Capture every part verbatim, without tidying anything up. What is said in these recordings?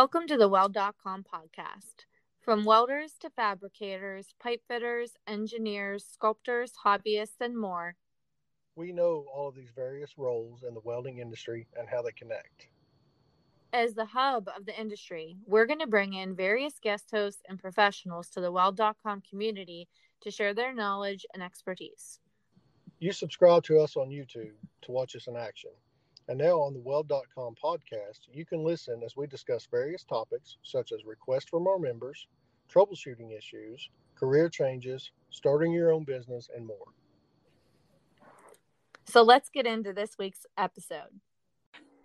Welcome to the Weld dot com podcast. From welders to fabricators, pipe fitters, engineers, sculptors, hobbyists, and more. We know all of these various roles in the welding industry and how they connect. As the hub of the industry, we're going to bring in various guest hosts and professionals to the Weld dot com community to share their knowledge and expertise. You subscribe to us on YouTube to watch us in action. And now on the Weld dot com podcast, you can listen as we discuss various topics such as requests from our members, troubleshooting issues, career changes, starting your own business, and more. So let's get into this week's episode.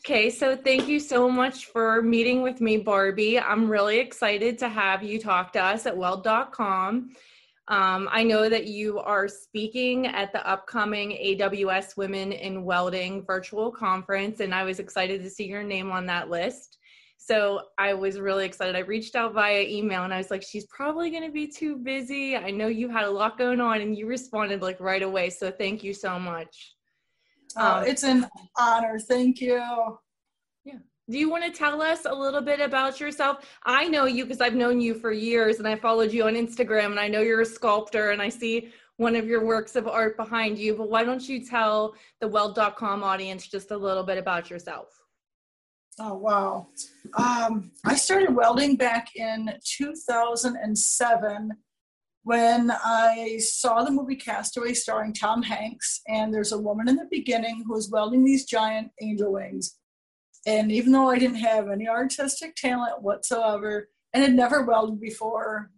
Okay, so thank you so much for meeting with me, Barbie. I'm really excited to have you talk to us at Weld dot com. Um, I know that you are speaking at the upcoming A W S Women in Welding virtual conference, and I was excited to see your name on that list. So I was really excited. I reached out via email, and I was like, she's probably going to be too busy. I know you had a lot going on, and you responded like right away. So thank you so much. Um, oh, it's an honor. Thank you. Yeah. Do you want to tell us a little bit about yourself? I know you because I've known you for years and I followed you on Instagram and I know you're a sculptor and I see one of your works of art behind you, but why don't you tell the Weld dot com audience just a little bit about yourself? Oh, wow. Um, I started welding back in two thousand seven when I saw the movie Castaway starring Tom Hanks, and there's a woman in the beginning who's welding these giant angel wings. And even though I didn't have any artistic talent whatsoever and had never welded before,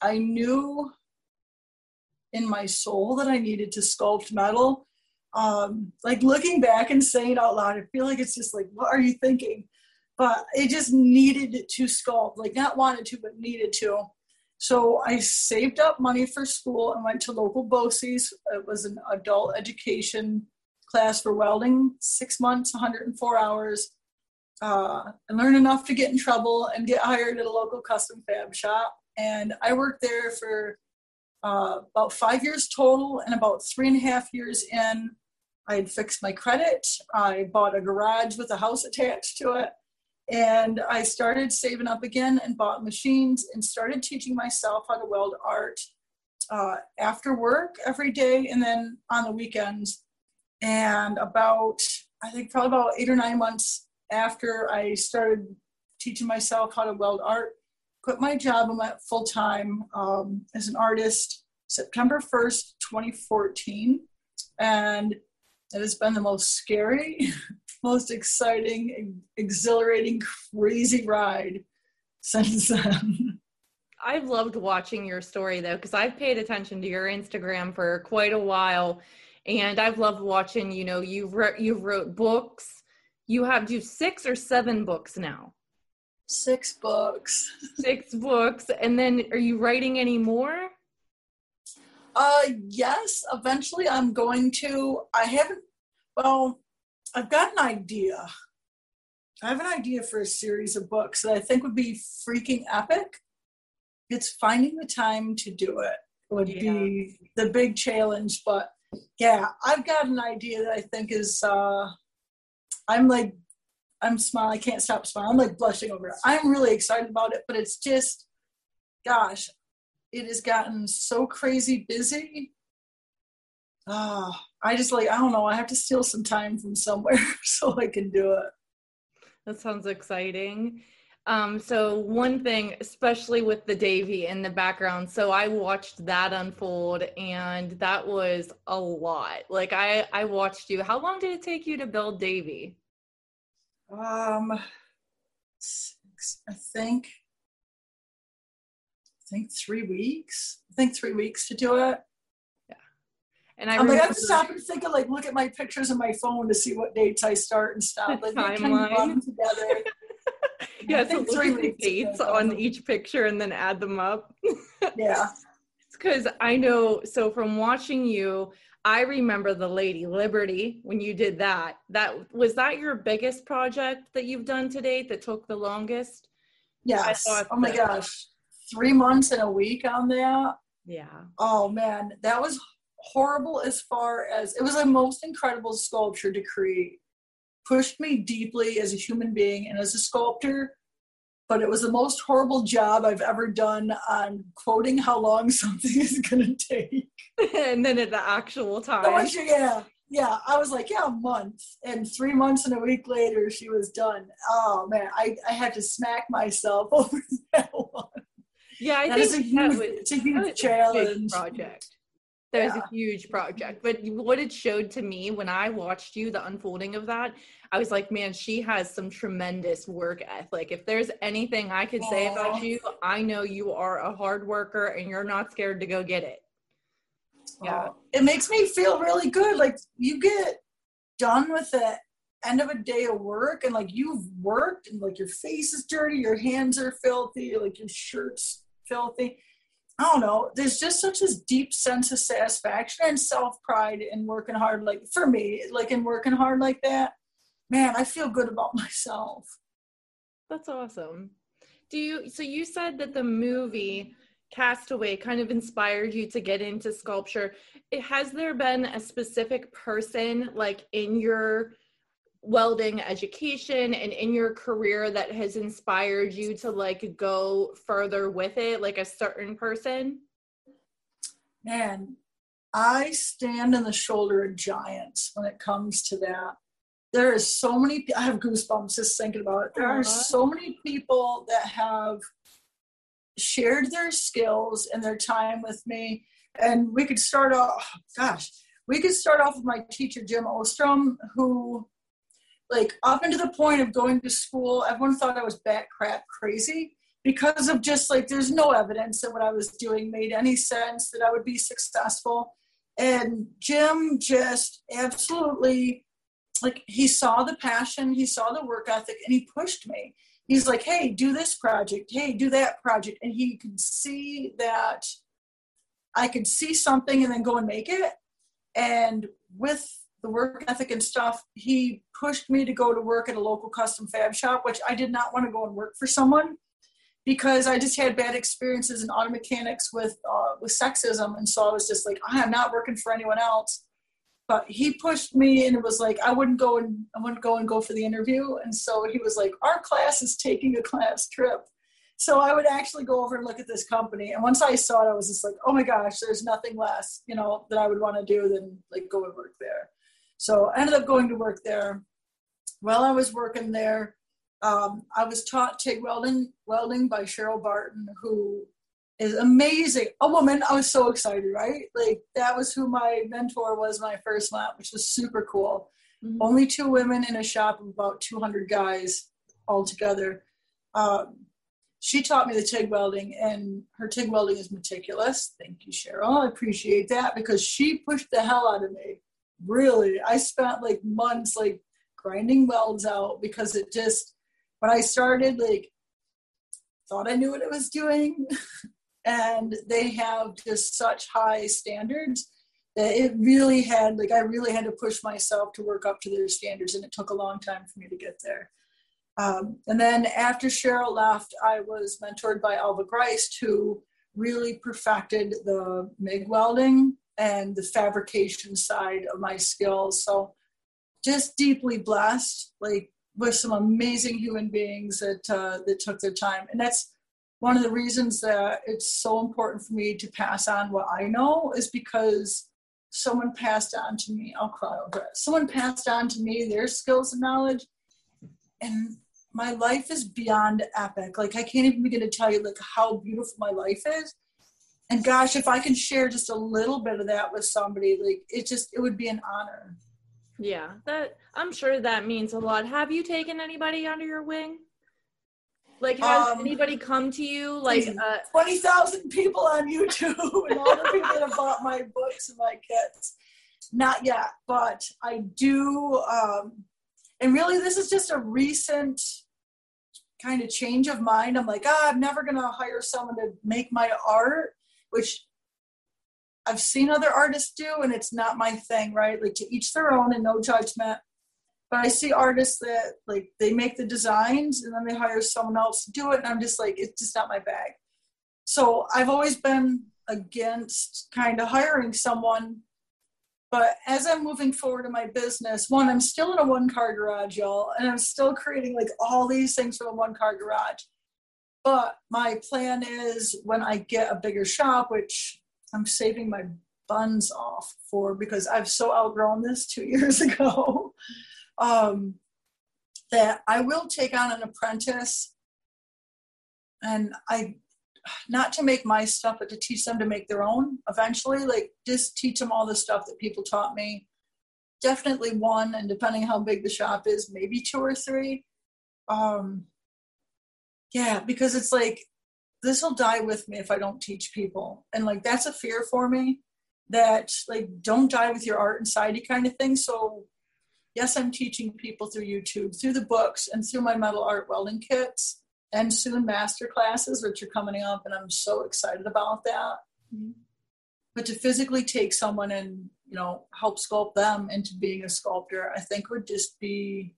I knew in my soul that I needed to sculpt metal. Um, like looking back and saying it out loud, I feel like it's just like, what are you thinking? But I just needed to sculpt, like not wanted to, but needed to. So I saved up money for school and went to local BOCES. It was an adult education class for welding, six months, one hundred four hours. Uh, and learn enough to get in trouble and get hired at a local custom fab shop. And I worked there for uh, about five years total, and about three and a half years in, I had fixed my credit. I bought a garage with a house attached to it. And I started saving up again and bought machines and started teaching myself how to weld art uh, after work every day and then on the weekends. And about, I think probably about eight or nine months after I started teaching myself how to weld art, quit my job and went full-time um, as an artist September first, twenty fourteen. And it has been the most scary, most exciting, exhilarating, crazy ride since then. I've loved watching your story though, because I've paid attention to your Instagram for quite a while. And I've loved watching, you know, you've, re- you've wrote books. You have do six or seven books now? Six books. Six books. And then are you writing any more? Uh, yes, eventually I'm going to. I haven't, well, I've got an idea. I have an idea for a series of books that I think would be freaking epic. It's finding the time to do it would yeah. be the big challenge, but yeah, I've got an idea that I think is, uh, I'm like, I'm smiling, I can't stop smiling, I'm like blushing over it. I'm really excited about it, but it's just, gosh, it has gotten so crazy busy. Uh, I just like, I don't know, I have to steal some time from somewhere so I can do it. That sounds exciting. Um, so one thing, especially with the Davy in the background, so I watched that unfold and that was a lot. Like I, I watched you. How long did it take you to build Davy? Um, six, I think, I think three weeks, I think three weeks to do it. Yeah. And I, I'm like, I have to stop and think of like, look at my pictures on my phone to see what dates I start and stop. Like timeline. Kind of run together. Yeah, I think so three dates on each picture and then add them up. Yeah. It's because I know, so from watching you, I remember the Lady Liberty when you did that. That was that your biggest project that you've done to date that took the longest? Yes. I oh my that, gosh. Three months and a week on that. Yeah. Oh man, that was horrible as far as, it was the most incredible sculpture to create. Pushed me deeply as a human being and as a sculptor. but it was the most horrible job I've ever done on quoting how long something is going to take. And then at the actual time. So much, yeah. Yeah. I was like, yeah, a month. And three months and a week later, she was done. Oh, man. I, I had to smack myself over that one. Yeah, I that think is a huge, that was, it's a huge challenge. A huge project. That yeah. was a huge project. But what it showed to me when I watched you, the unfolding of that, I was like, man, she has some tremendous work ethic. If there's anything I could say about you, I know you are a hard worker and you're not scared to go get it. Yeah. It makes me feel really good. Like, you get done with the end of a day of work and like you've worked and like your face is dirty, your hands are filthy, like your shirt's filthy. I don't know. There's just such a deep sense of satisfaction and self-pride in working hard. Like for me, like in working hard like that, man, I feel good about myself. That's awesome. Do you, so you said that the movie Castaway kind of inspired you to get into sculpture. Has there been a specific person like in your welding education and in your career that has inspired you to like go further with it, like a certain person? Man, I stand on the shoulder of giants when it comes to that. There is so many, I have goosebumps just thinking about it. There are so many people that have shared their skills and their time with me. And we could start off, gosh, we could start off with my teacher, Jim Ostrom, who like up into the point of going to school, everyone thought I was bat crap crazy because of just like, there's no evidence that what I was doing made any sense that I would be successful. And Jim just absolutely, like he saw the passion, he saw the work ethic, and he pushed me. He's like, hey, do this project. Hey, do that project. And he could see that I could see something and then go and make it. And with the work ethic and stuff, he pushed me to go to work at a local custom fab shop, which I did not want to go and work for someone because I just had bad experiences in auto mechanics with uh, with sexism. And so I was just like, I am not working for anyone else. But he pushed me and it was like, I wouldn't go and I wouldn't go and go for the interview. And so he was like, our class is taking a class trip. So I would actually go over and look at this company. And once I saw it, I was just like, oh my gosh, there's nothing less, you know, that I would want to do than like go and work there. So I ended up going to work there. While I was working there, um, I was taught TIG welding, welding by Cheryl Barton, who is amazing. A woman, I was so excited, right? Like that was who my mentor was my first lap, which was super cool. Mm-hmm. Only two women in a shop of about two hundred guys all together. Um, she taught me the TIG welding, and her TIG welding is meticulous. Thank you, Cheryl. I appreciate that because she pushed the hell out of me. Really, I spent like months like grinding welds out because it just, when I started, like thought I knew what it was doing. And they have just such high standards that it really had, like I really had to push myself to work up to their standards, and it took a long time for me to get there. Um, and then after Cheryl left, I was mentored by Alva Greist, who really perfected the MIG welding and the fabrication side of my skills. So just deeply blessed, like with some amazing human beings that uh, that took their time. And that's one of the reasons that it's so important for me to pass on what I know, is because someone passed on to me, I'll cry over it. Someone passed on to me their skills and knowledge, and my life is beyond epic. Like I can't even begin to tell you like how beautiful my life is. And gosh, if I can share just a little bit of that with somebody, like it just, it would be an honor. Yeah, that I'm sure that means a lot. Have you taken anybody under your wing? Like, has um, anybody come to you? Like uh, twenty thousand people on YouTube and all the people that have bought my books and my kits. Not yet, but I do. Um, and really, this is just a recent kind of change of mind. I'm like, ah, I'm never going to hire someone to make my art, which I've seen other artists do, and it's not my thing, right? Like, to each their own and no judgment. But I see artists that, like, they make the designs and then they hire someone else to do it. And I'm just like, it's just not my bag. So I've always been against kind of hiring someone. But as I'm moving forward in my business, one, I'm still in a one-car garage, y'all. And I'm still creating, like, all these things from a one-car garage. But my plan is when I get a bigger shop, which I'm saving my buns off for because I've so outgrown this two years ago, um, that I will take on an apprentice. And I, not to make my stuff, but to teach them to make their own eventually, like just teach them all the stuff that people taught me. Definitely one, and depending how big the shop is, maybe two or three. Um, yeah, because it's like, this will die with me if I don't teach people. And like, that's a fear for me, that like, don't die with your art inside you kind of thing. So yes, I'm teaching people through YouTube, through the books, and through my metal art welding kits. And soon master classes, which are coming up, and I'm so excited about that. Mm-hmm. But to physically take someone and, you know, help sculpt them into being a sculptor, I think would just be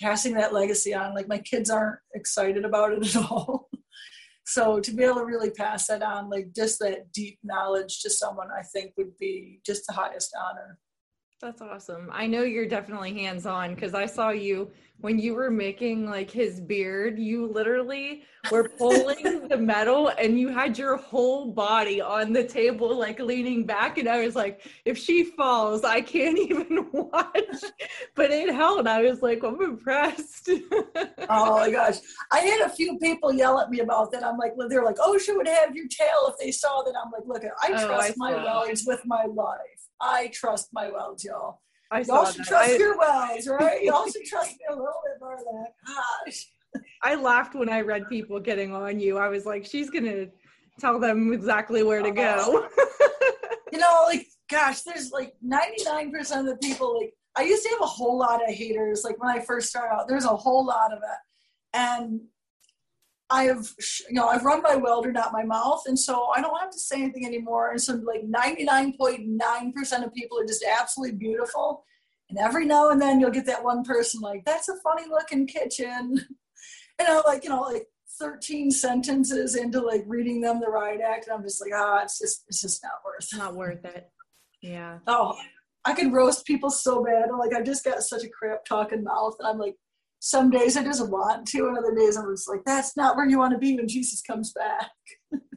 passing that legacy on. Like, my kids aren't excited about it at all. So to be able to really pass that on, like just that deep knowledge to someone, I think would be just the highest honor. That's awesome. I know you're definitely hands-on, because I saw you when you were making like his beard, you literally were pulling the metal and you had your whole body on the table, like leaning back. And I was like, if she falls, I can't even watch, but it held. I was like, I'm impressed. Oh my gosh. I had a few people yell at me about that. I'm like, well, they're like, oh, she would have your tail if they saw that. I'm like, look, I trust oh, I my welds with my life. I trust my welds, y'all. I y'all should that. trust I, your welds, right? Y'all should trust me a little bit more than that. Gosh. I laughed when I read people getting on you. I was like, she's going to tell them exactly where to go. You know, like, gosh, there's like ninety-nine percent of the people, like, I used to have a whole lot of haters. Like, when I first started out, there's a whole lot of it. And I've, you know, I've run my welder, not my mouth. And so I don't have to say anything anymore. And so like ninety-nine point nine percent of people are just absolutely beautiful. And every now and then you'll get that one person like, that's a funny looking kitchen. And I'm like, you know, like thirteen sentences into like reading them the riot act. And I'm just like, ah, oh, it's just, it's just not worth it. Not worth it. Yeah. Oh, I could roast people so bad. I'm like, I've just got such a crap talking mouth. And I'm like, some days I just want to, and other days I'm just like, that's not where you want to be when Jesus comes back.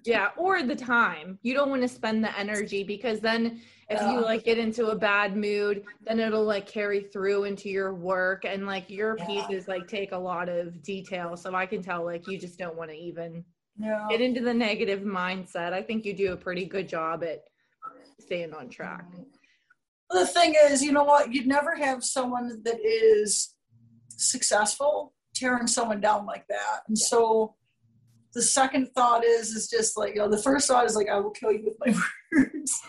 Yeah, or the time. You don't want to spend the energy, because then if yeah. you like get into a bad mood, then it'll like carry through into your work, and like your yeah. pieces like take a lot of detail. So I can tell like you just don't want to even yeah. get into the negative mindset. I think you do a pretty good job at staying on track. Well, the thing is, you know what? You'd never have someone that is successful tearing someone down like that. And yeah. so the second thought is is just like, you know, the first thought is like, I will kill you with my words.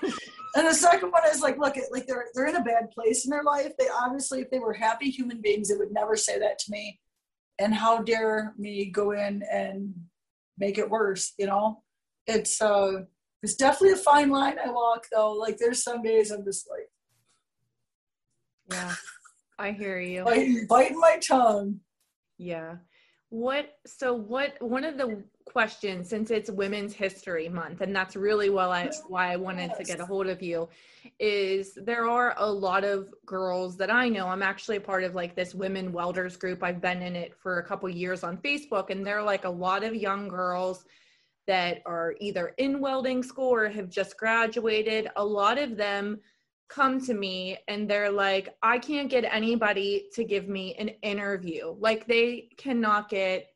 And the second one is like, look at, like they're they're in a bad place in their life. They obviously, if they were happy human beings, they would never say that to me. And how dare me go in and make it worse, you know? It's uh it's definitely a fine line I walk, though. Like, there's some days I'm just like, yeah, I hear you. Biting, biting my tongue. Yeah. What, so what, one of the questions, since it's Women's History Month, and that's really well I, why I wanted yes. to get a hold of you, is there are a lot of girls that I know. I'm actually a part of like this women welders group. I've been in it for a couple years on Facebook, and there are like a lot of young girls that are either in welding school or have just graduated. A lot of them come to me and they're like, I can't get anybody to give me an interview. Like, they cannot get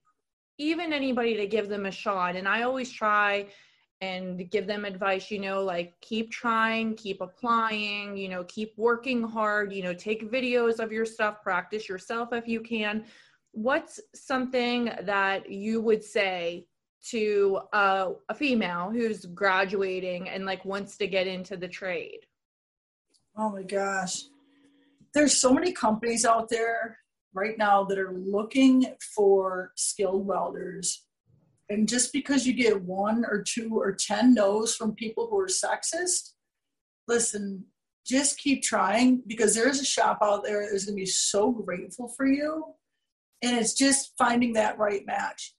even anybody to give them a shot. And I always try and give them advice, you know, like, keep trying, keep applying, you know, keep working hard, you know, take videos of your stuff, practice yourself if you can. What's something that you would say to uh, a female who's graduating and like wants to get into the trade? Oh my gosh. There's so many companies out there right now that are looking for skilled welders. And just because you get one or two or ten no's from people who are sexist, listen, just keep trying, because there's a shop out there that's going to be so grateful for you. And it's just finding that right match.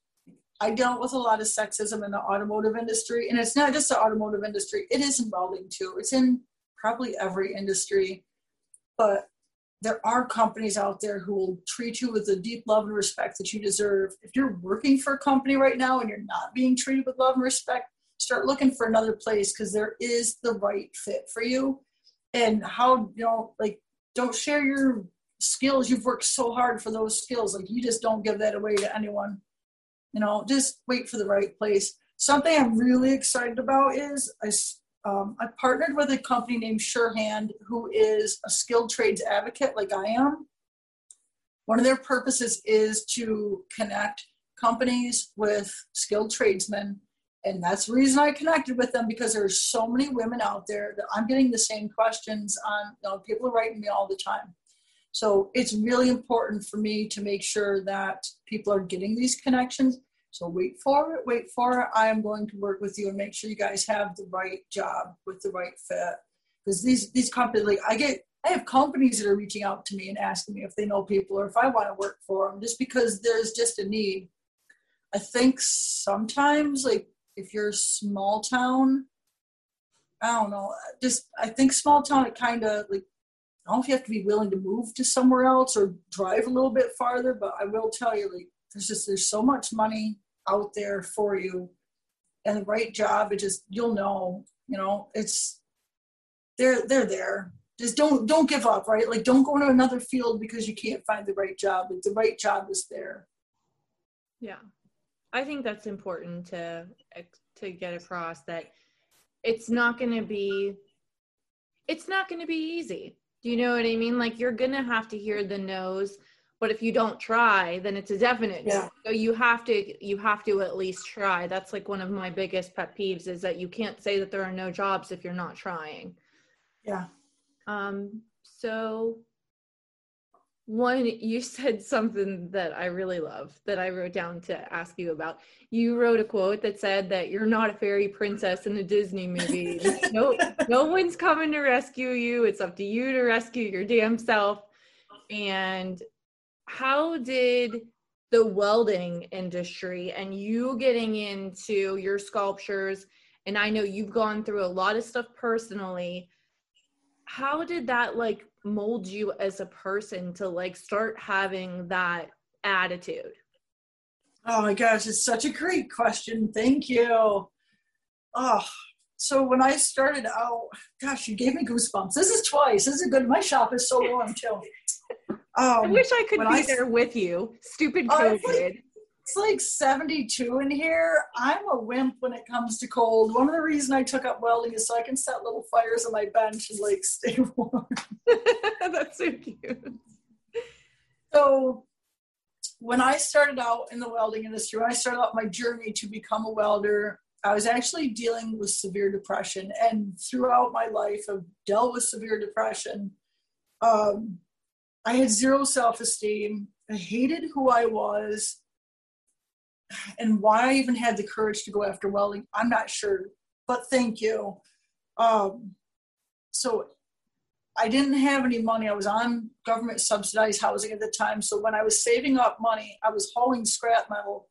I dealt with a lot of sexism in the automotive industry, and it's not just the automotive industry. It is in welding too. It's in probably every industry. But there are companies out there who will treat you with the deep love and respect that you deserve. If you're working for a company right now and you're not being treated with love and respect, start looking for another place, because there is the right fit for you. And how, you know, like, don't share your skills. You've worked so hard for those skills. Like, you just don't give that away to anyone. You know, just wait for the right place. Something I'm really excited about is I, um, I partnered with a company named Surehand, who is a skilled trades advocate like I am. One of their purposes is to connect companies with skilled tradesmen. And that's the reason I connected with them, because there are so many women out there that I'm getting the same questions on. You know, people are writing me all the time. So it's really important for me to make sure that people are getting these connections. So wait for it, wait for it. I am going to work with you and make sure you guys have the right job with the right fit. Because these, these companies, like I get, I have companies that are reaching out to me and asking me if they know people or if I want to work for them, just because there's just a need. I think sometimes, like, if you're small town, I don't know, just, I think small town, it kind of like, I don't know if you have to be willing to move to somewhere else or drive a little bit farther, but I will tell you, like, there's just, there's so much money out there for you, and the right job, it just, you'll know, you know, it's, they're, they're there. Just don't, don't give up, right? Like, don't go into another field because you can't find the right job. Like, the right job is there. Yeah. I think that's important to to get across, that it's not going to be, it's not going to be easy. Do you know what I mean? Like, you're going to have to hear the no's, but if you don't try, then it's a definite. Yeah. So you have to, you have to at least try. That's like one of my biggest pet peeves, is that you can't say that there are no jobs if you're not trying. Yeah. Um, so one, you said something that I really love that I wrote down to ask you about. You wrote a quote that said that you're not a fairy princess in a Disney movie. no, no one's coming to rescue you. It's up to you to rescue your damn self. And how did the welding industry and you getting into your sculptures, and I know you've gone through a lot of stuff personally, how did that, like, mold you as a person to, like, start having that attitude? Oh my gosh, it's such a great question. Thank you. Oh, so when I started out, gosh, you gave me goosebumps. This is twice. This is good. My shop is so warm too. Um, I wish I could be I, there with you. Stupid COVID. Uh, it's, like, it's like seventy-two in here. I'm a wimp when it comes to cold. One of the reasons I took up welding is so I can set little fires on my bench and, like, stay warm. That's so cute. So when I started out in the welding industry, when I started out my journey to become a welder, I was actually dealing with severe depression, and throughout my life I've dealt with severe depression. Um, I had zero self-esteem. I hated who I was, and why I even had the courage to go after welding, I'm not sure, but thank you. Um, so I didn't have any money. I was on government subsidized housing at the time. So when I was saving up money, I was hauling scrap metal,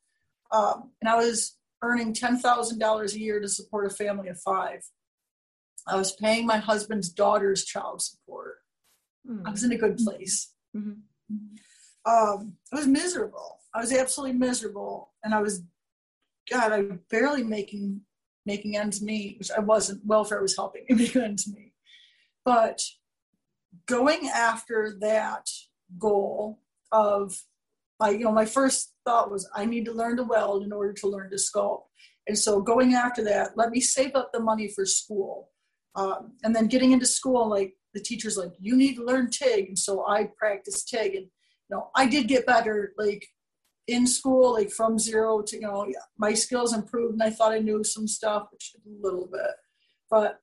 um, and I was earning ten thousand dollars a year to support a family of five. I was paying my husband's daughter's child support. Mm. I was in a good place. Mm-hmm. Um, I was miserable. I was absolutely miserable. And I was, God, I was barely making, making ends meet, which I wasn't. Welfare was helping me make ends meet. But going after that goal of, like, you know, my first thought was, I need to learn to weld in order to learn to sculpt. And so going after that, let me save up the money for school. Um, and then getting into school, like, the teacher's like, you need to learn TIG. And so I practiced TIG. And, you know, I did get better, like, in school, like, from zero to, you know, yeah, my skills improved, and I thought I knew some stuff, which a little bit, but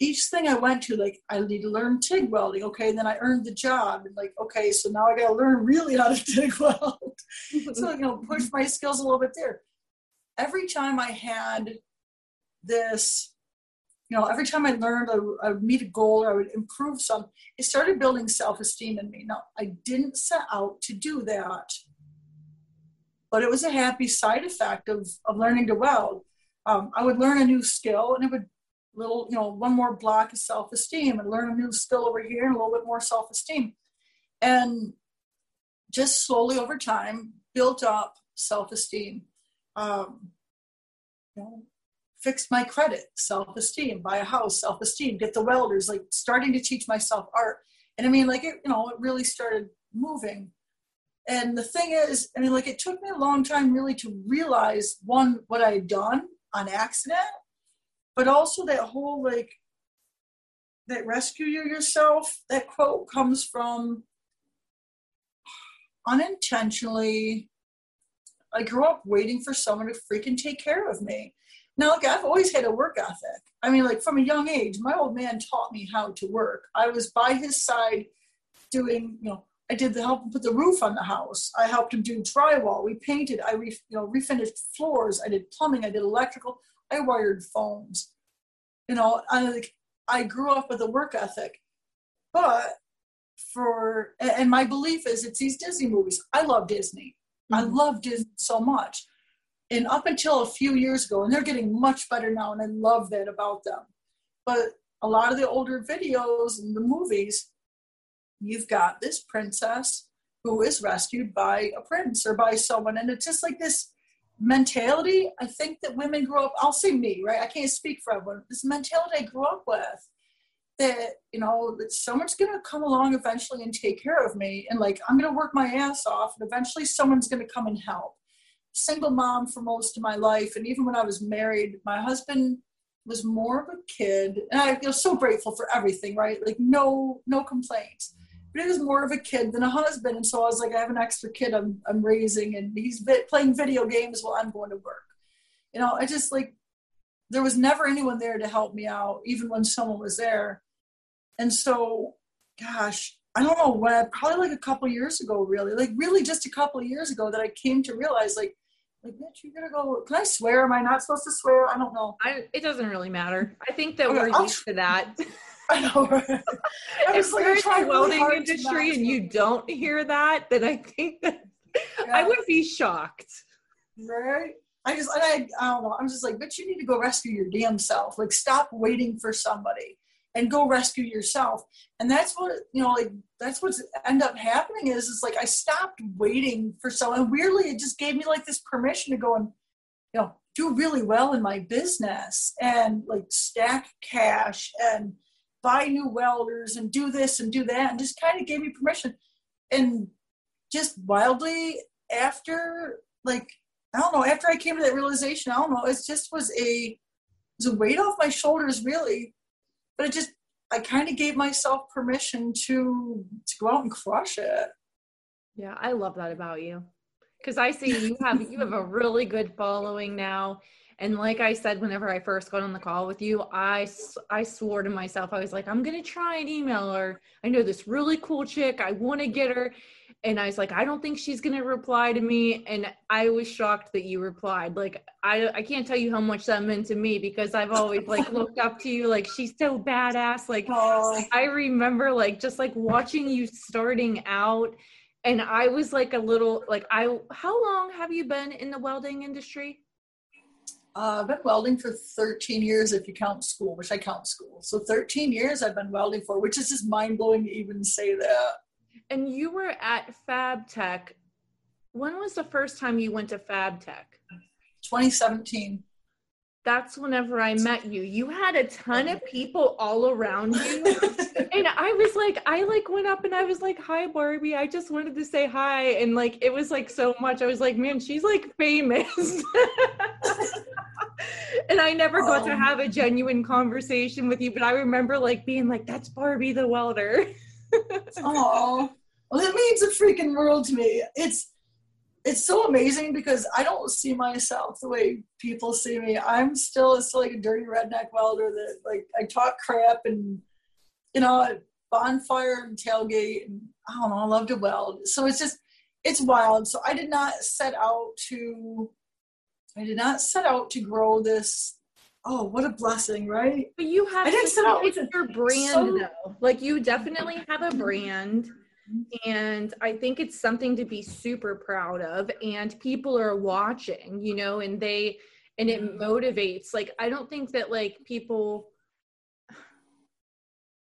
each thing I went to, like, I need to learn TIG welding. Okay. And then I earned the job, and, like, okay, so now I got to learn really how to TIG weld. So, you know, push my skills a little bit there. Every time I had this, you know, every time I learned, I would meet a goal, or I would improve some, it started building self-esteem in me. Now, I didn't set out to do that, but it was a happy side effect of, of learning to weld. Um, I would learn a new skill, and it would little, you know, one more block of self-esteem, and learn a new skill over here and a little bit more self-esteem. and just slowly over time built up self-esteem, um, you know, fixed my credit, self-esteem, buy a house, self-esteem, get the welders, like starting to teach myself art. And I mean, like, it, you know, it really started moving. And the thing is, I mean, like, it took me a long time really to realize, one, what I had done on accident, but also that whole, like, that rescue yourself, that quote comes from unintentionally. I grew up waiting for someone to freaking take care of me. Now, like, I've always had a work ethic. I mean, like, from a young age, my old man taught me how to work. I was by his side doing, you know, I did the help him put the roof on the house. I helped him do drywall. We painted. I re, you know, refinished floors. I did plumbing. I did electrical. I wired phones. You know, I like, I grew up with a work ethic, but for, and my belief is it's these Disney movies. I love Disney. Mm-hmm. I love Disney so much. And up until a few years ago, and they're getting much better now, and I love that about them. But a lot of the older videos and the movies, you've got this princess who is rescued by a prince or by someone. And it's just like this mentality, I think, that women grew up, I'll say me, right? I can't speak for everyone. This mentality I grew up with, that, you know, that someone's going to come along eventually and take care of me. And like, I'm going to work my ass off, and eventually someone's going to come and help. Single mom for most of my life. And even when I was married, my husband was more of a kid. And I feel so grateful for everything, right? Like, no, no complaints. But he was more of a kid than a husband. And so I was like, I have an extra kid I'm I'm raising, and he's vi- playing video games while I'm going to work. You know, I just, like, there was never anyone there to help me out, even when someone was there. And so, gosh, I don't know when, probably like a couple years ago, really, like really just a couple of years ago that I came to realize, like, like, bitch, you're going to go, can I swear? Am I not supposed to swear? I don't know. I, it doesn't really matter. I think that okay, we're I'll used tr- to that. I know. Right? I was if like, you're in the welding really industry and you don't hear that, then I think that yeah. I would be shocked. Right? I just, I, I don't know. I'm just like, bitch, you need to go rescue your damn self. Like, stop waiting for somebody and go rescue yourself. And that's what, you know, like, that's what's end up happening is, is like, I stopped waiting for someone. And weirdly, it just gave me like this permission to go and, you know, do really well in my business and like stack cash and buy new welders and do this and do that. And just kind of gave me permission. And just wildly after, like, I don't know, after I came to that realization, I don't know, it just was a, it was a weight off my shoulders, really. But it just, I kind of gave myself permission to to go out and crush it. Yeah, I love that about you. Because I see you have you have a really good following now. And like I said, whenever I first got on the call with you, I, I swore to myself, I was like, I'm going to try and email her. I know this really cool chick. I want to get her. And I was like, I don't think she's going to reply to me. And I was shocked that you replied. Like, I I can't tell you how much that meant to me, because I've always like looked up to you. Like, she's so badass. Like, oh. I remember like, just like watching you starting out. And I was like a little, like I, how long have you been in the welding industry? Uh, I've been welding for thirteen years if you count school, which I count school. So thirteen years I've been welding for, which is just mind blowing to even say that. And you were at FabTech. When was the first time you went to FabTech? twenty seventeen. That's whenever I met you. You had a ton of people all around you. And I was like, I like went up and I was like, hi, Barbie. I just wanted to say hi. And like, it was like so much. I was like, man, she's like famous. And I never got um, to have a genuine conversation with you. But I remember like being like, that's Barbie the welder. Oh, well, that means a freaking world to me. It's it's so amazing because I don't see myself the way people see me. I'm still it's still like a dirty redneck welder that like I talk crap and, you know, bonfire and tailgate and I don't know, I love to weld. So it's just it's wild. So I did not set out to I did not set out to grow this. Oh, what a blessing, right? But you have to your brand, so, though. Like, you definitely have a brand, and I think it's something to be super proud of, and people are watching, you know, and they, and it motivates. Like, I don't think that, like, people,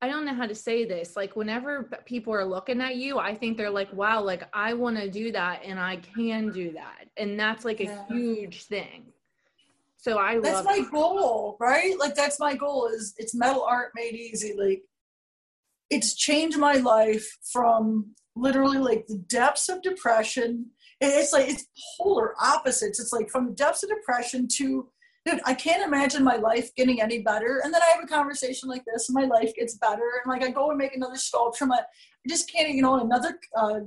I don't know how to say this. Like, whenever people are looking at you, I think they're like, wow, like I want to do that and I can do that. And that's like yeah. a huge thing. So I love That's my that. goal, right? Like that's my goal is it's metal art made easy. Like it's changed my life from literally like the depths of depression. It's like, it's polar opposites. It's like from the depths of depression to, dude, I can't imagine my life getting any better. And then I have a conversation like this and my life gets better. And like, I go and make another sculpture. My, I just can't, you know, another, uh,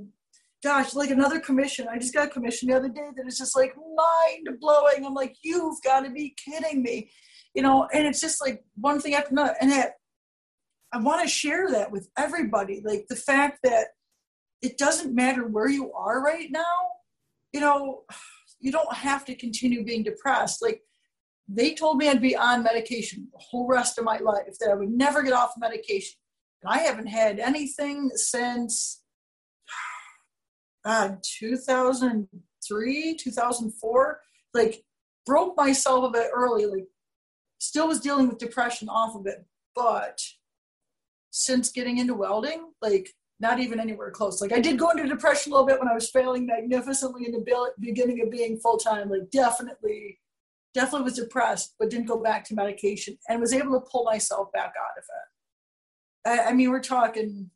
gosh, like another commission. I just got a commission the other day that is just like mind blowing. I'm like, you've got to be kidding me. You know? And it's just like one thing after another. And that I want to share that with everybody. Like the fact that it doesn't matter where you are right now, you know, you don't have to continue being depressed. Like, they told me I'd be on medication the whole rest of my life, that I would never get off medication. And I haven't had anything since uh, two thousand three, two thousand four. Like, broke myself a bit early. Like, still was dealing with depression off of it. But since getting into welding, like, not even anywhere close. Like, I did go into depression a little bit when I was failing magnificently in the beginning of being full-time. Like, definitely... Definitely was depressed, but didn't go back to medication and was able to pull myself back out of it. I, I mean, we're talking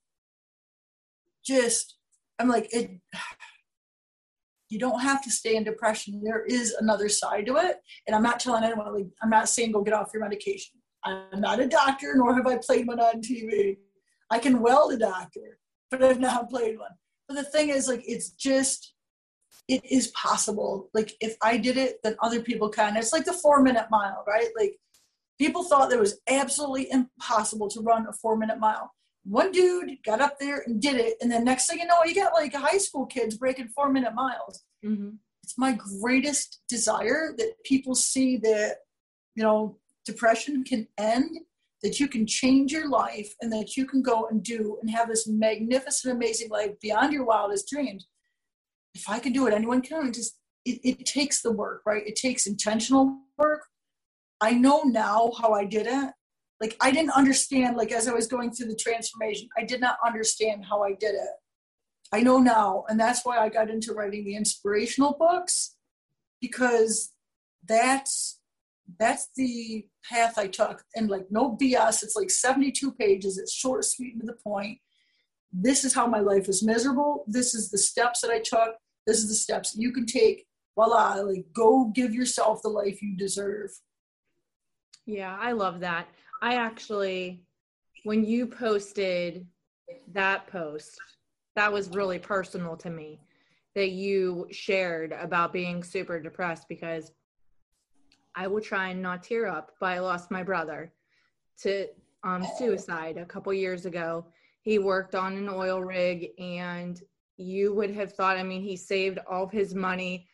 just, I'm like, it, you don't have to stay in depression. There is another side to it. And I'm not telling anyone, like, I'm not saying go get off your medication. I'm not a doctor, nor have I played one on T V. I can weld a doctor, but I've not played one. But the thing is, like, it's just... it is possible. Like if I did it, then other people can. It's like the four minute mile, right? Like people thought that it was absolutely impossible to run a four minute mile. One dude got up there and did it. And then next thing you know, you got like high school kids breaking four minute miles. Mm-hmm. It's my greatest desire that people see that, you know, depression can end, that you can change your life and that you can go and do and have this magnificent, amazing life beyond your wildest dreams. If I can do it, anyone can. It just it, it takes the work, right? It takes intentional work. I know now how I did it. Like I didn't understand, like as I was going through the transformation, I did not understand how I did it. I know now. And that's why I got into writing the inspirational books, because that's that's the path I took. And like no B S, it's like seventy-two pages. It's short, sweet, and to the point. This is how my life is miserable. This is the steps that I took. This is the steps you can take. Voila, like go give yourself the life you deserve. Yeah, I love that. I actually, when you posted that post, that was really personal to me that you shared about being super depressed, because I will try and not tear up, but I lost my brother to um, suicide a couple years ago. He worked on an oil rig, and you would have thought, I mean, he saved all of his money.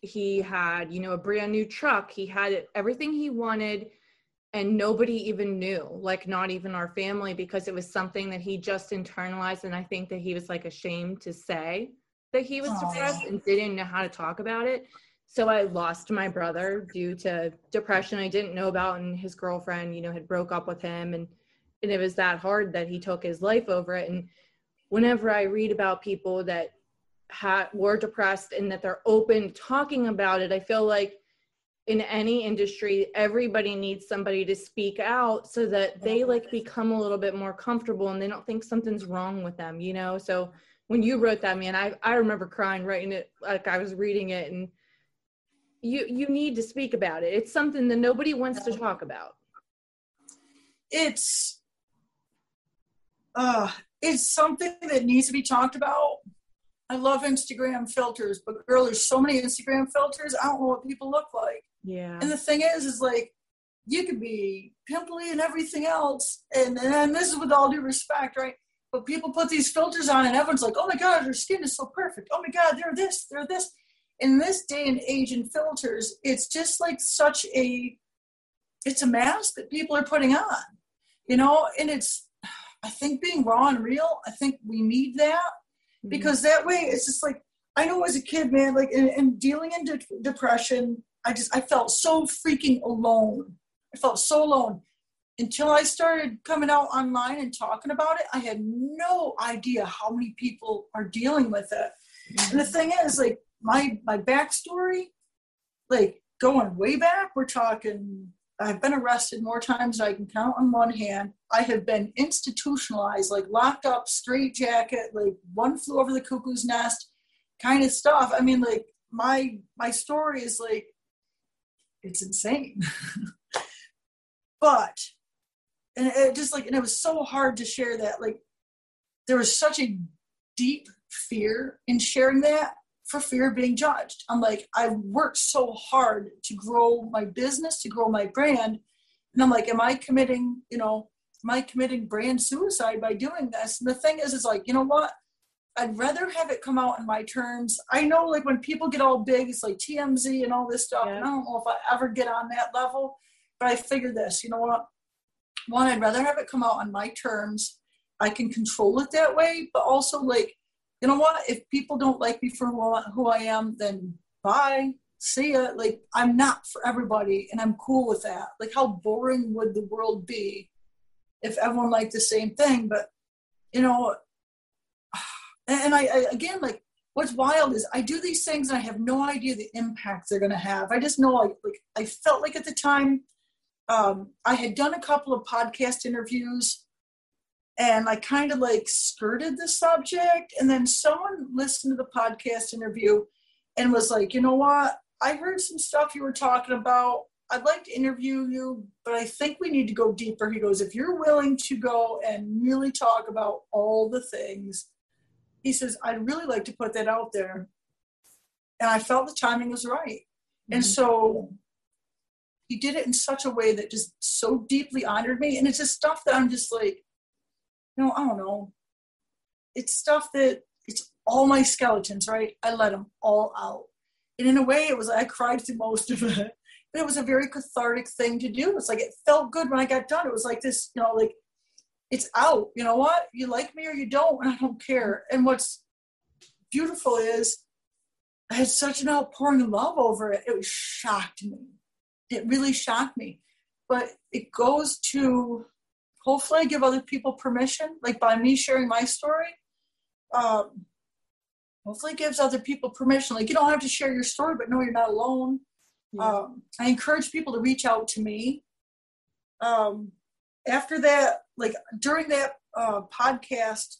He had, you know, a brand new truck. He had everything he wanted, and nobody even knew, like not even our family, because it was something that he just internalized. And I think that he was like ashamed to say that he was Aww. depressed and didn't know how to talk about it. So I lost my brother due to depression I didn't know about, and his girlfriend, you know, had broke up with him, and And it was that hard that he took his life over it. And whenever I read about people that ha- were depressed and that they're open talking about it, I feel like in any industry, everybody needs somebody to speak out so that they like become a little bit more comfortable and they don't think something's wrong with them, you know? So when you wrote that, man, I, I remember crying writing it, like I was reading it, and you, you need to speak about it. It's something that nobody wants to talk about. It's, Uh, it's something that needs to be talked about. I love Instagram filters, but girl, there's so many Instagram filters. I don't know what people look like. Yeah. And the thing is, is like, you could be pimply and everything else. And then this is with all due respect, right? But people put these filters on and everyone's like, oh my God, their skin is so perfect. Oh my God, they're this, they're this. In this day and age in filters, it's just like such a, it's a mask that people are putting on, you know? And it's, I think being raw and real, I think we need that, because that way it's just like, I know as a kid, man, like and, and dealing in de- depression, I just, I felt so freaking alone. I felt so alone. until I started coming out online and talking about it, I had no idea how many people are dealing with it. Mm-hmm. And the thing is, like, my, my backstory, like, going way back, we're talking, I've been arrested more times than I can count on one hand. I have been institutionalized, like, locked up, straitjacket, like, one flew over the cuckoo's nest kind of stuff. I mean, like, my, my story is, like, it's insane. But, and it just, like, and it was so hard to share that, like, there was such a deep fear in sharing that, for fear of being judged. I'm like, I worked so hard to grow my business, to grow my brand. And I'm like, am I committing, you know, am I committing brand suicide by doing this? And the thing is, is like, you know what? I'd rather have it come out in my terms. I know, like, when people get all big, it's like T M Z and all this stuff. Yeah. And I don't know if I ever get on that level, but I figured this, you know what? One, I'd rather have it come out on my terms. I can control it that way, but also, like, you know what? If people don't like me for who I am, then bye, see ya. Like, I'm not for everybody, and I'm cool with that. Like, how boring would the world be if everyone liked the same thing? But, you know, and I, I again, like, what's wild is I do these things and I have no idea the impact they're going to have. I just know, I, like, I felt like at the time, um, I had done a couple of podcast interviews, and I kind of, like, skirted the subject. And then someone listened to the podcast interview and was like, you know what? I heard some stuff you were talking about. I'd like to interview you, but I think we need to go deeper. He goes, if you're willing to go and really talk about all the things, he says, I'd really like to put that out there. And I felt the timing was right. Mm-hmm. And so he did it in such a way that just so deeply honored me. And it's just stuff that I'm just like, no, I don't know. It's stuff that, it's all my skeletons, right? I let them all out. And in a way, it was, I cried through most of it. But it was a very cathartic thing to do. It's like, it felt good when I got done. It was like this, you know, like, it's out. You know what? You like me or you don't, and I don't care. And what's beautiful is I had such an outpouring of love over it. It shocked me. It really shocked me. But it goes to, hopefully I give other people permission, like, by me sharing my story, um, hopefully it gives other people permission. Like, you don't have to share your story, but no, you're not alone. Yeah. Um, I encourage people to reach out to me. Um, after that, like, during that uh, podcast,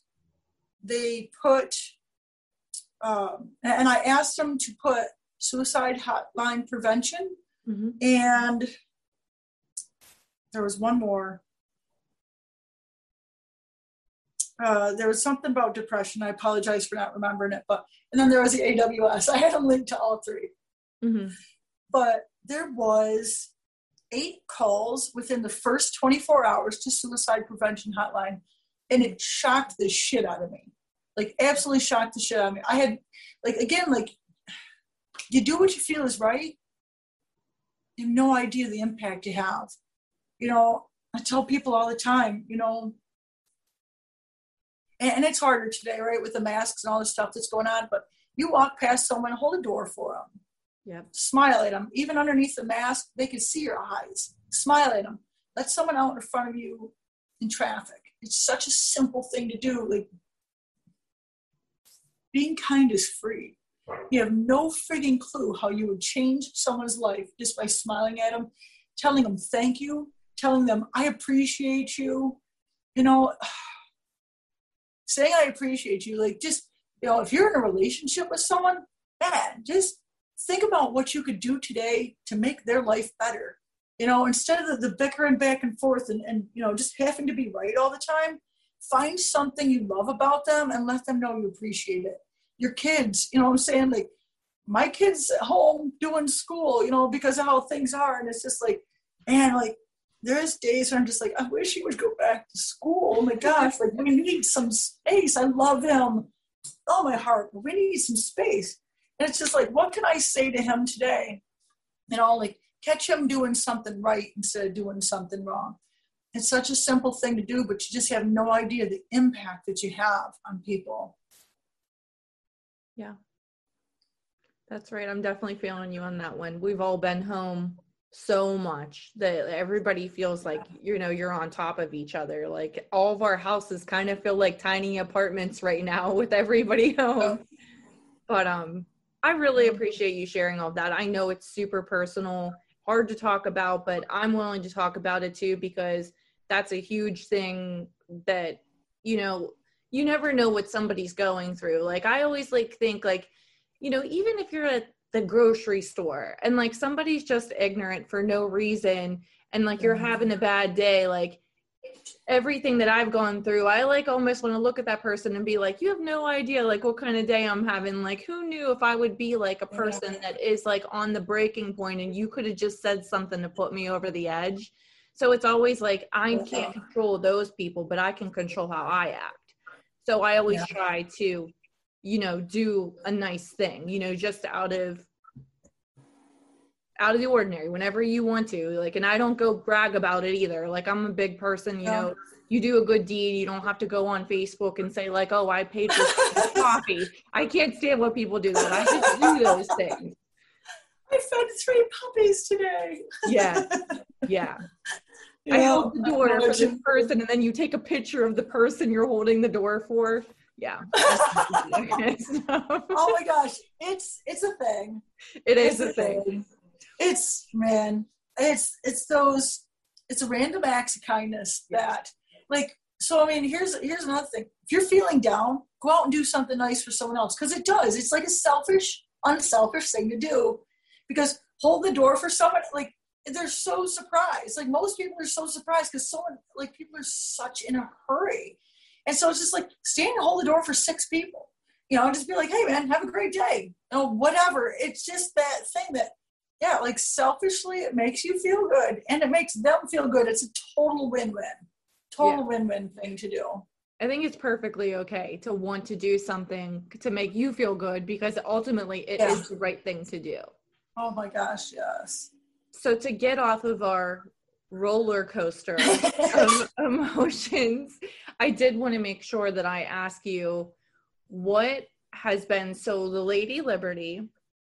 they put, um, and I asked them to put suicide hotline prevention. Mm-hmm. And there was one more. Uh, there was something about depression. I apologize for not remembering it, but, and then there was the A W S. I had a link to all three. Mm-hmm. But there was eight calls within the first twenty-four hours to suicide prevention hotline. And it shocked the shit out of me. Like, absolutely shocked the shit out of me. I had, like, again, like, you do what you feel is right. You have no idea the impact you have. You know, I tell people all the time, you know, and it's harder today, right, with the masks and all the stuff that's going on. But you walk past someone, hold a door for them. Yep. Smile at them. Even underneath the mask, they can see your eyes. Smile at them. Let someone out in front of you in traffic. It's such a simple thing to do. Like, being kind is free. You have no frigging clue how you would change someone's life just by smiling at them, telling them thank you, telling them I appreciate you. You know, saying I appreciate you, like, just, you know, if you're in a relationship with someone, man, just think about what you could do today to make their life better. You know, instead of the, the bickering back and forth and, and, you know, just having to be right all the time, find something you love about them and let them know you appreciate it. Your kids, you know what I'm saying? Like, my kids at home doing school, you know, because of how things are. And it's just like, man, like, there's days where I'm just like, I wish he would go back to school. Oh my gosh, like, we need some space. I love him. Oh, my heart, we need some space. And it's just like, what can I say to him today? You know, like, catch him doing something right instead of doing something wrong. It's such a simple thing to do, but you just have no idea the impact that you have on people. Yeah, that's right. I'm definitely feeling you on that one. We've all been home so much that everybody feels like, you know, you're on top of each other. Like all of our houses kind of feel like tiny apartments right now with everybody home. But um, I really appreciate you sharing all that. I know it's super personal, hard to talk about, but I'm willing to talk about it too, because that's a huge thing that, you know, you never know what somebody's going through. Like I always like think like, you know, even if you're at the grocery store and like somebody's just ignorant for no reason and like you're having a bad day, like everything that I've gone through, I like almost want to look at that person and be like, you have no idea like what kind of day I'm having. Like who knew if I would be like a person that is like on the breaking point and you could have just said something to put me over the edge. So it's always like I can't control those people, but I can control how I act. So I always yeah. try to, you know, do a nice thing, you know, just out of, out of the ordinary, whenever you want to, like, and I don't go brag about it either. Like I'm a big person, you know, you do a good deed. You don't have to go on Facebook and say like, oh, I paid for coffee. I can't stand what people do that. I just do those things. I fed three puppies today. Yeah. Yeah. You I know, held the door for this person and then you take a picture of the person you're holding the door for. Yeah. Oh my gosh. It's, it's a thing. It is it's a thing. thing. It's man, it's, it's those, it's a random acts of kindness that like, so, I mean, here's, here's another thing. If you're feeling down, go out and do something nice for someone else. Cause it does. It's like a selfish, unselfish thing to do because hold the door for someone. Like they're so surprised. Like most people are so surprised because someone like people are such in a hurry. And so it's just like stand and hold the door for six people, you know, and just be like, hey man, have a great day. You know, whatever. It's just that thing that, yeah, like selfishly it makes you feel good and it makes them feel good. It's a total win-win, total yeah. win-win thing to do. I think it's perfectly okay to want to do something to make you feel good because ultimately it yeah. is the right thing to do. Oh my gosh. Yes. So to get off of our roller coaster of emotions, I did want to make sure that I ask you what has been, so the Lady Liberty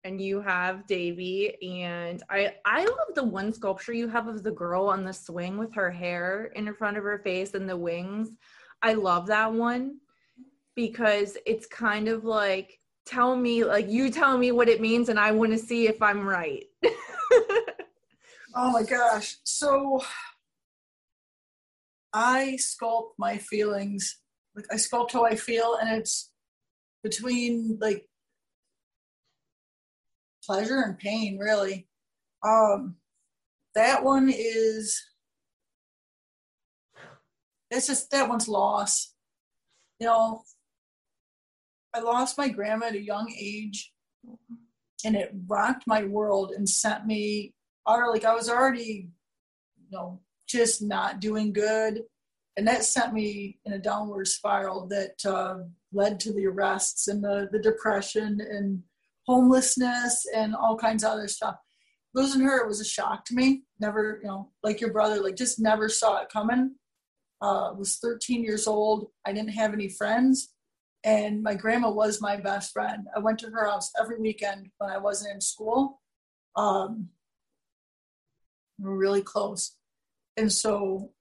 and you have Davy, and I, I love the one sculpture you have of the girl on the swing with her hair in front of her face and the wings. I love that one because it's kind of like, tell me, like you tell me what it means and I want to see if I'm right. Oh my gosh. So I sculpt my feelings. Like I sculpt how I feel, and it's between like pleasure and pain, really. Um, that one is, that's just, that one's loss. You know, I lost my grandma at a young age and it rocked my world and sent me, or like I was already, you know, just not doing good. And that sent me in a downward spiral that uh, led to the arrests and the, the depression and homelessness and all kinds of other stuff. Losing her, it was a shock to me. Never, you know, like your brother, like just never saw it coming. Uh, I was thirteen years old. I didn't have any friends. And my grandma was my best friend. I went to her house every weekend when I wasn't in school. Um, We were really close. And so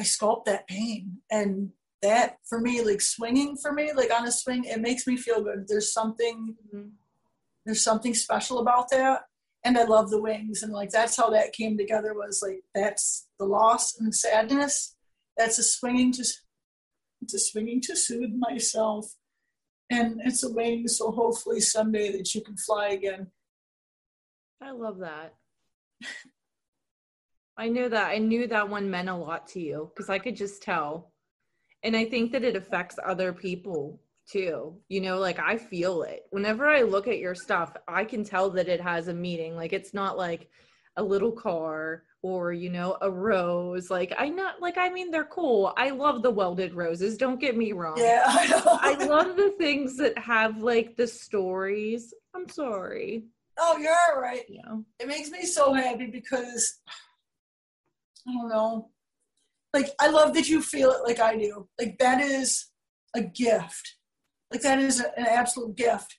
I sculpt that pain. And that for me, like swinging for me, like on a swing, it makes me feel good. There's something, mm-hmm. there's something special about that. And I love the wings. And like, that's how that came together was like, that's the loss and sadness. That's a swinging to, it's a swinging to soothe myself. And it's a wing. So hopefully someday that you can fly again. I love that. I knew that. I knew that one meant a lot to you because I could just tell. And I think that it affects other people too. You know, like I feel it. Whenever I look at your stuff, I can tell that it has a meaning. Like it's not like a little car or, you know, a rose. Like I not like, I mean, they're cool. I love the welded roses. Don't get me wrong. Yeah, I know. I love the things that have like the stories. I'm sorry. Oh, you're all right. Yeah. It makes me so happy because, I don't know, like, I love that you feel it like I do. Like, that is a gift. Like, that is a, an absolute gift.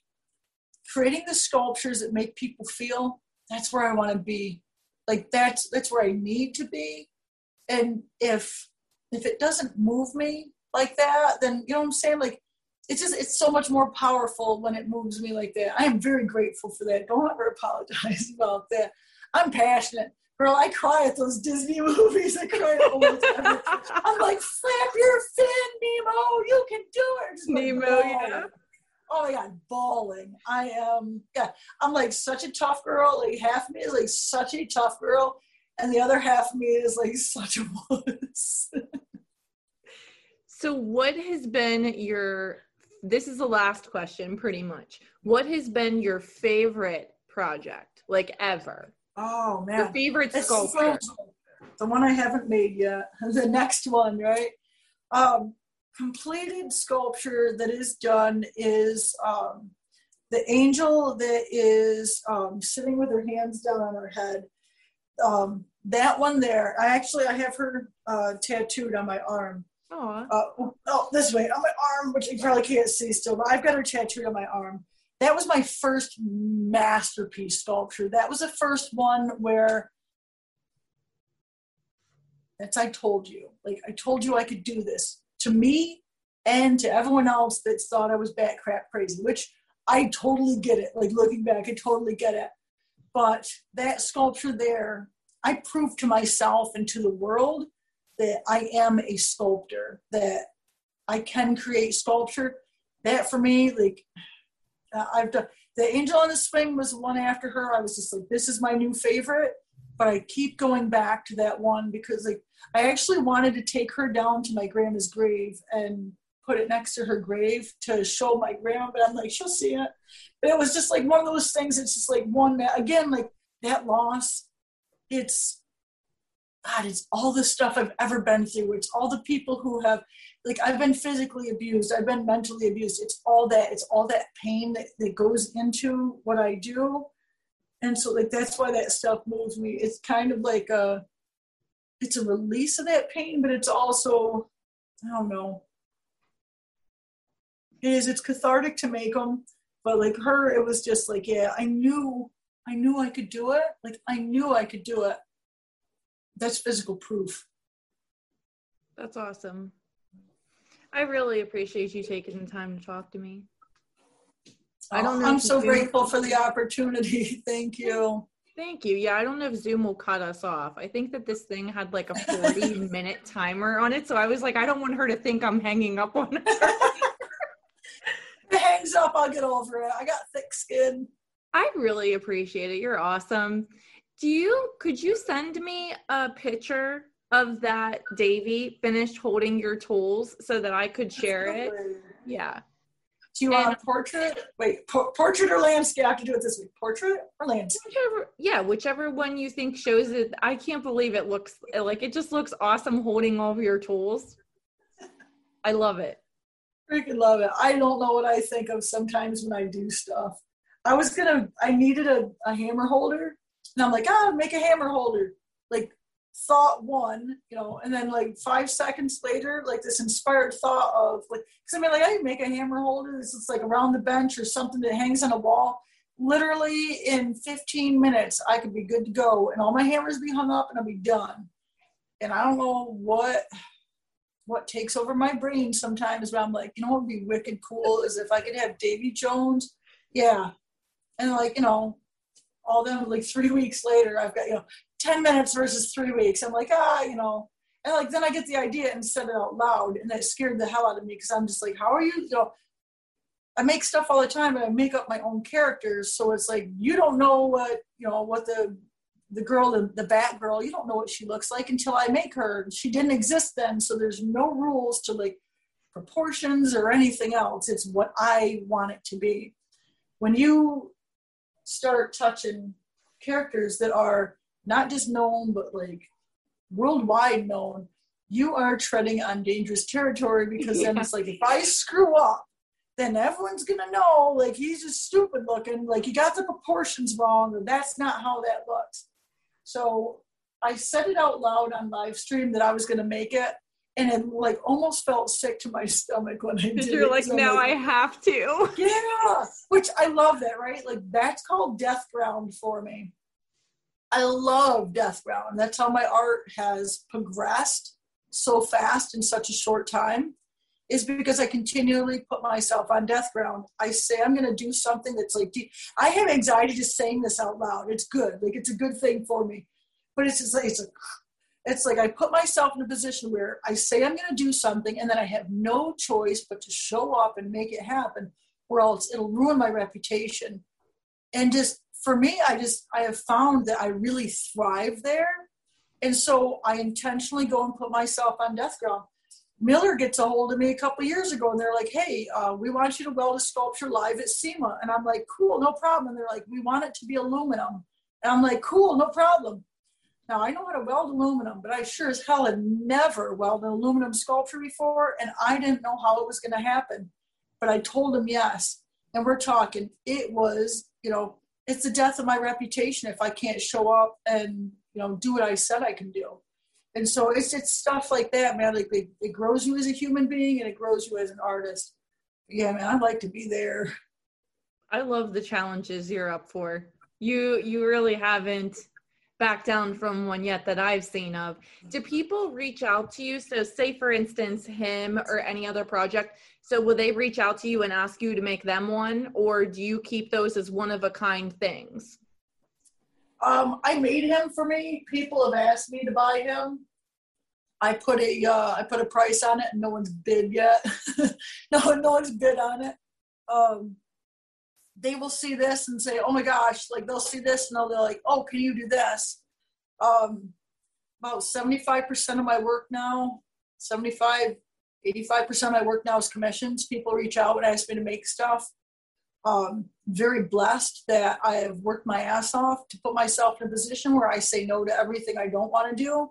Creating the sculptures that make people feel, that's where I want to be. Like that's that's where I need to be. And if if it doesn't move me like that, then you know what I'm saying? Like it's just it's so much more powerful when it moves me like that. I am very grateful for that. Don't ever apologize about that. I'm passionate. Girl, I cry at those Disney movies. I cry at all the time. I'm like, flap your fin, Nemo. You can do it. Just Nemo, like, yeah. Oh my God, bawling. I am, um, yeah, I'm like such a tough girl. Like half me is like such a tough girl. And the other half me is like such a wuss. So what has been your, this is the last question pretty much. What has been your favorite project, like ever? Oh man. Your favorite sculpture. The one I haven't made yet. The next one, right? Um, completed sculpture that is done is um, the angel that is um, sitting with her hands down on her head. Um, that one there, I actually, I have her uh, tattooed on my arm. Uh, oh, this way, on my arm, which you probably can't see still, but I've got her tattooed on my arm. That was my first masterpiece sculpture. That was the first one where, that's I told you, like I told you I could do this, to me and to everyone else that thought I was bat crap crazy, which I totally get it. Like looking back, I totally get it. But that sculpture there, I proved to myself and to the world that I am a sculptor, that I can create sculpture. That for me, like, Uh, I've done the angel on the swing was one after her. I was just like, this is my new favorite, but I keep going back to that one because like I actually wanted to take her down to my grandma's grave and put it next to her grave to show my grandma, but I'm like, she'll see it. But it was just like one of those things. It's just like one that again, like that loss. It's God. It's all the stuff I've ever been through. It's all the people who have. Like I've been physically abused, I've been mentally abused. It's all that, it's all that pain that, that goes into what I do. And so like, that's why that stuff moves me. It's kind of like a, it's a release of that pain, but it's also, I don't know. It is, it's cathartic to make them, but like her, it was just like, yeah, I knew, I knew I could do it. Like I knew I could do it. That's physical proof. That's awesome. I really appreciate you taking the time to talk to me. I don't know. I'm so Zoom grateful for the opportunity. Thank you. Thank you. Yeah, I don't know if Zoom will cut us off. I think that this thing had like a forty minute timer on it. So I was like, I don't want her to think I'm hanging up on her. If it hangs up, I'll get over it. I got thick skin. I really appreciate it. You're awesome. Do you, could you send me a picture of that Davy finished holding your tools so that I could share it? Yeah. Do you and, want a portrait? Wait, por- portrait or landscape? I have to do it this way. Portrait or landscape? Whichever, yeah, whichever one you think shows it. I can't believe it looks like, it just looks awesome holding all of your tools. I love it. Freaking love it. I don't know what I think of sometimes when I do stuff. I was gonna, I needed a, a hammer holder and I'm like, oh, make a hammer holder. Like, thought one, you know, and then like five seconds later, like this inspired thought of like, cause I mean like I can make a hammer holder. This is like around the bench or something that hangs on a wall. Literally in fifteen minutes, I could be good to go and all my hammers be hung up and I'll be done. And I don't know what, what takes over my brain sometimes, but I'm like, you know, what would be wicked cool is if I could have Davy Jones. Yeah. And like, you know, all them like three weeks later, I've got, you know, ten minutes versus three weeks. I'm like, ah, you know, and like, then I get the idea and said it out loud. And that scared the hell out of me. Cause I'm just like, how are you, you know, I make stuff all the time and I make up my own characters. So it's like, you don't know what, you know, what the, the girl, the, the bat girl, you don't know what she looks like until I make her. She didn't exist then. So there's no rules to like proportions or anything else. It's what I want it to be. When you start touching characters that are not just known, but like worldwide known, you are treading on dangerous territory because yeah. Then it's like, if I screw up, then everyone's going to know, like, he's just stupid looking, like you got the proportions wrong, or that's not how that looks. So I said it out loud on live stream that I was going to make it. And it like almost felt sick to my stomach when I did you're it. Like, so now like, I have to. Yeah. Which I love that, right? Like that's called death ground for me. I love death round. That's how my art has progressed so fast in such a short time, is because I continually put myself on death ground. I say I'm going to do something that's like, I have anxiety just saying this out loud. It's good. Like, it's a good thing for me. But it's just like, it's, a, it's like I put myself in a position where I say I'm going to do something, and then I have no choice but to show up and make it happen, or else it'll ruin my reputation. And just for me, I just, I have found that I really thrive there. And so I intentionally go and put myself on death ground. Miller gets a hold of me a couple of years ago, and they're like, hey, uh, we want you to weld a sculpture live at SEMA. And I'm like, cool, no problem. And they're like, we want it to be aluminum. And I'm like, cool, no problem. Now, I know how to weld aluminum, but I sure as hell had never welded an aluminum sculpture before, and I didn't know how it was going to happen. But I told them yes. And we're talking, it was, you know, it's the death of my reputation if I can't show up and, you know, do what I said I can do. And so it's it's stuff like that, man. Like it, it grows you as a human being, and it grows you as an artist. Yeah, man, I'd like to be there. I love the challenges you're up for. You you really haven't backed down from one yet that I've seen of. Do people reach out to you? So say, for instance, him or any other project. So will they reach out to you and ask you to make them one, or do you keep those as one-of-a-kind things? Um, I made him for me. People have asked me to buy him. I put a uh, I put a price on it, and no one's bid yet. no, no one's bid on it. Um, they will see this and say, "Oh my gosh!" Like they'll see this and they'll be like, "Oh, can you do this?" Um, about seventy-five percent of my work now, seventy-five, eighty-five percent of my work now is commissions. People reach out and ask me to make stuff. Um, very blessed that I have worked my ass off to put myself in a position where I say no to everything I don't want to do.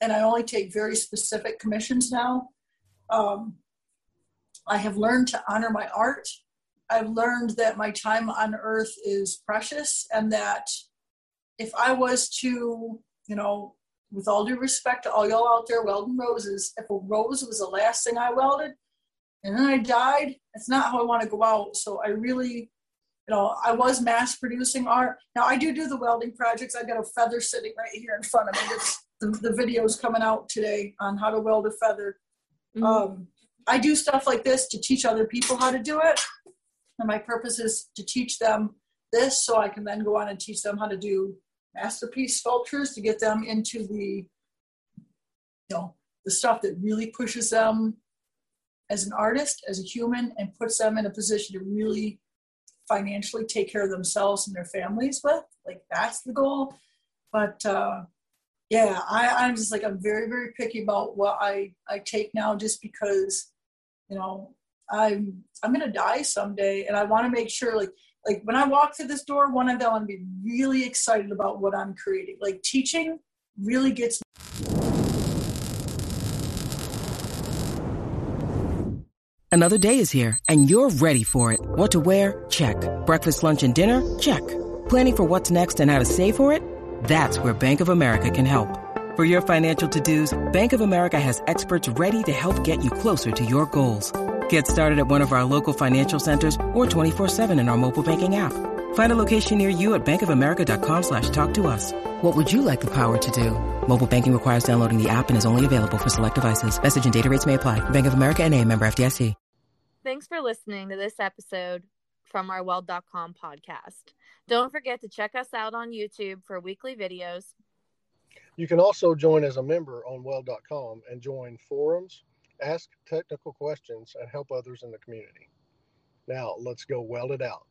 And I only take very specific commissions now. Um, I have learned to honor my art. I've learned that my time on earth is precious, and that if I was to, you know, with all due respect to all y'all out there welding roses, if a rose was the last thing I welded, and then I died, that's not how I want to go out. So I really, you know, I was mass producing art. Now I do do the welding projects. I've got a feather sitting right here in front of me. It's, the, the video's coming out today on how to weld a feather. Mm-hmm. Um, I do stuff like this to teach other people how to do it. And my purpose is to teach them this so I can then go on and teach them how to do masterpiece sculptures to get them into the, you know, the stuff that really pushes them as an artist, as a human, and puts them in a position to really financially take care of themselves and their families with. Like, that's the goal. But uh, yeah, I, I'm just like, I'm very, very picky about what I, I take now, just because, you know, I'm, I'm going to die someday. And I want to make sure, like, like when I walk through this door, one of them, I'm going to be really excited about what I'm creating. Like, teaching really gets me. Another day is here, and you're ready for it. What to wear? Check. Breakfast, lunch, and dinner? Check. Planning for what's next and how to save for it? That's where Bank of America can help. For your financial to-dos, Bank of America has experts ready to help get you closer to your goals. Get started at one of our local financial centers or twenty-four seven in our mobile banking app. Find a location near you at bankofamerica.com slash talk to us. What would you like the power to do? Mobile banking requires downloading the app and is only available for select devices. Message and data rates may apply. Bank of America N A, member F D I C. Thanks for listening to this episode from our Weld dot com podcast. Don't forget to check us out on YouTube for weekly videos. You can also join as a member on Weld dot com and join forums, ask technical questions, and help others in the community. Now, let's go weld it out.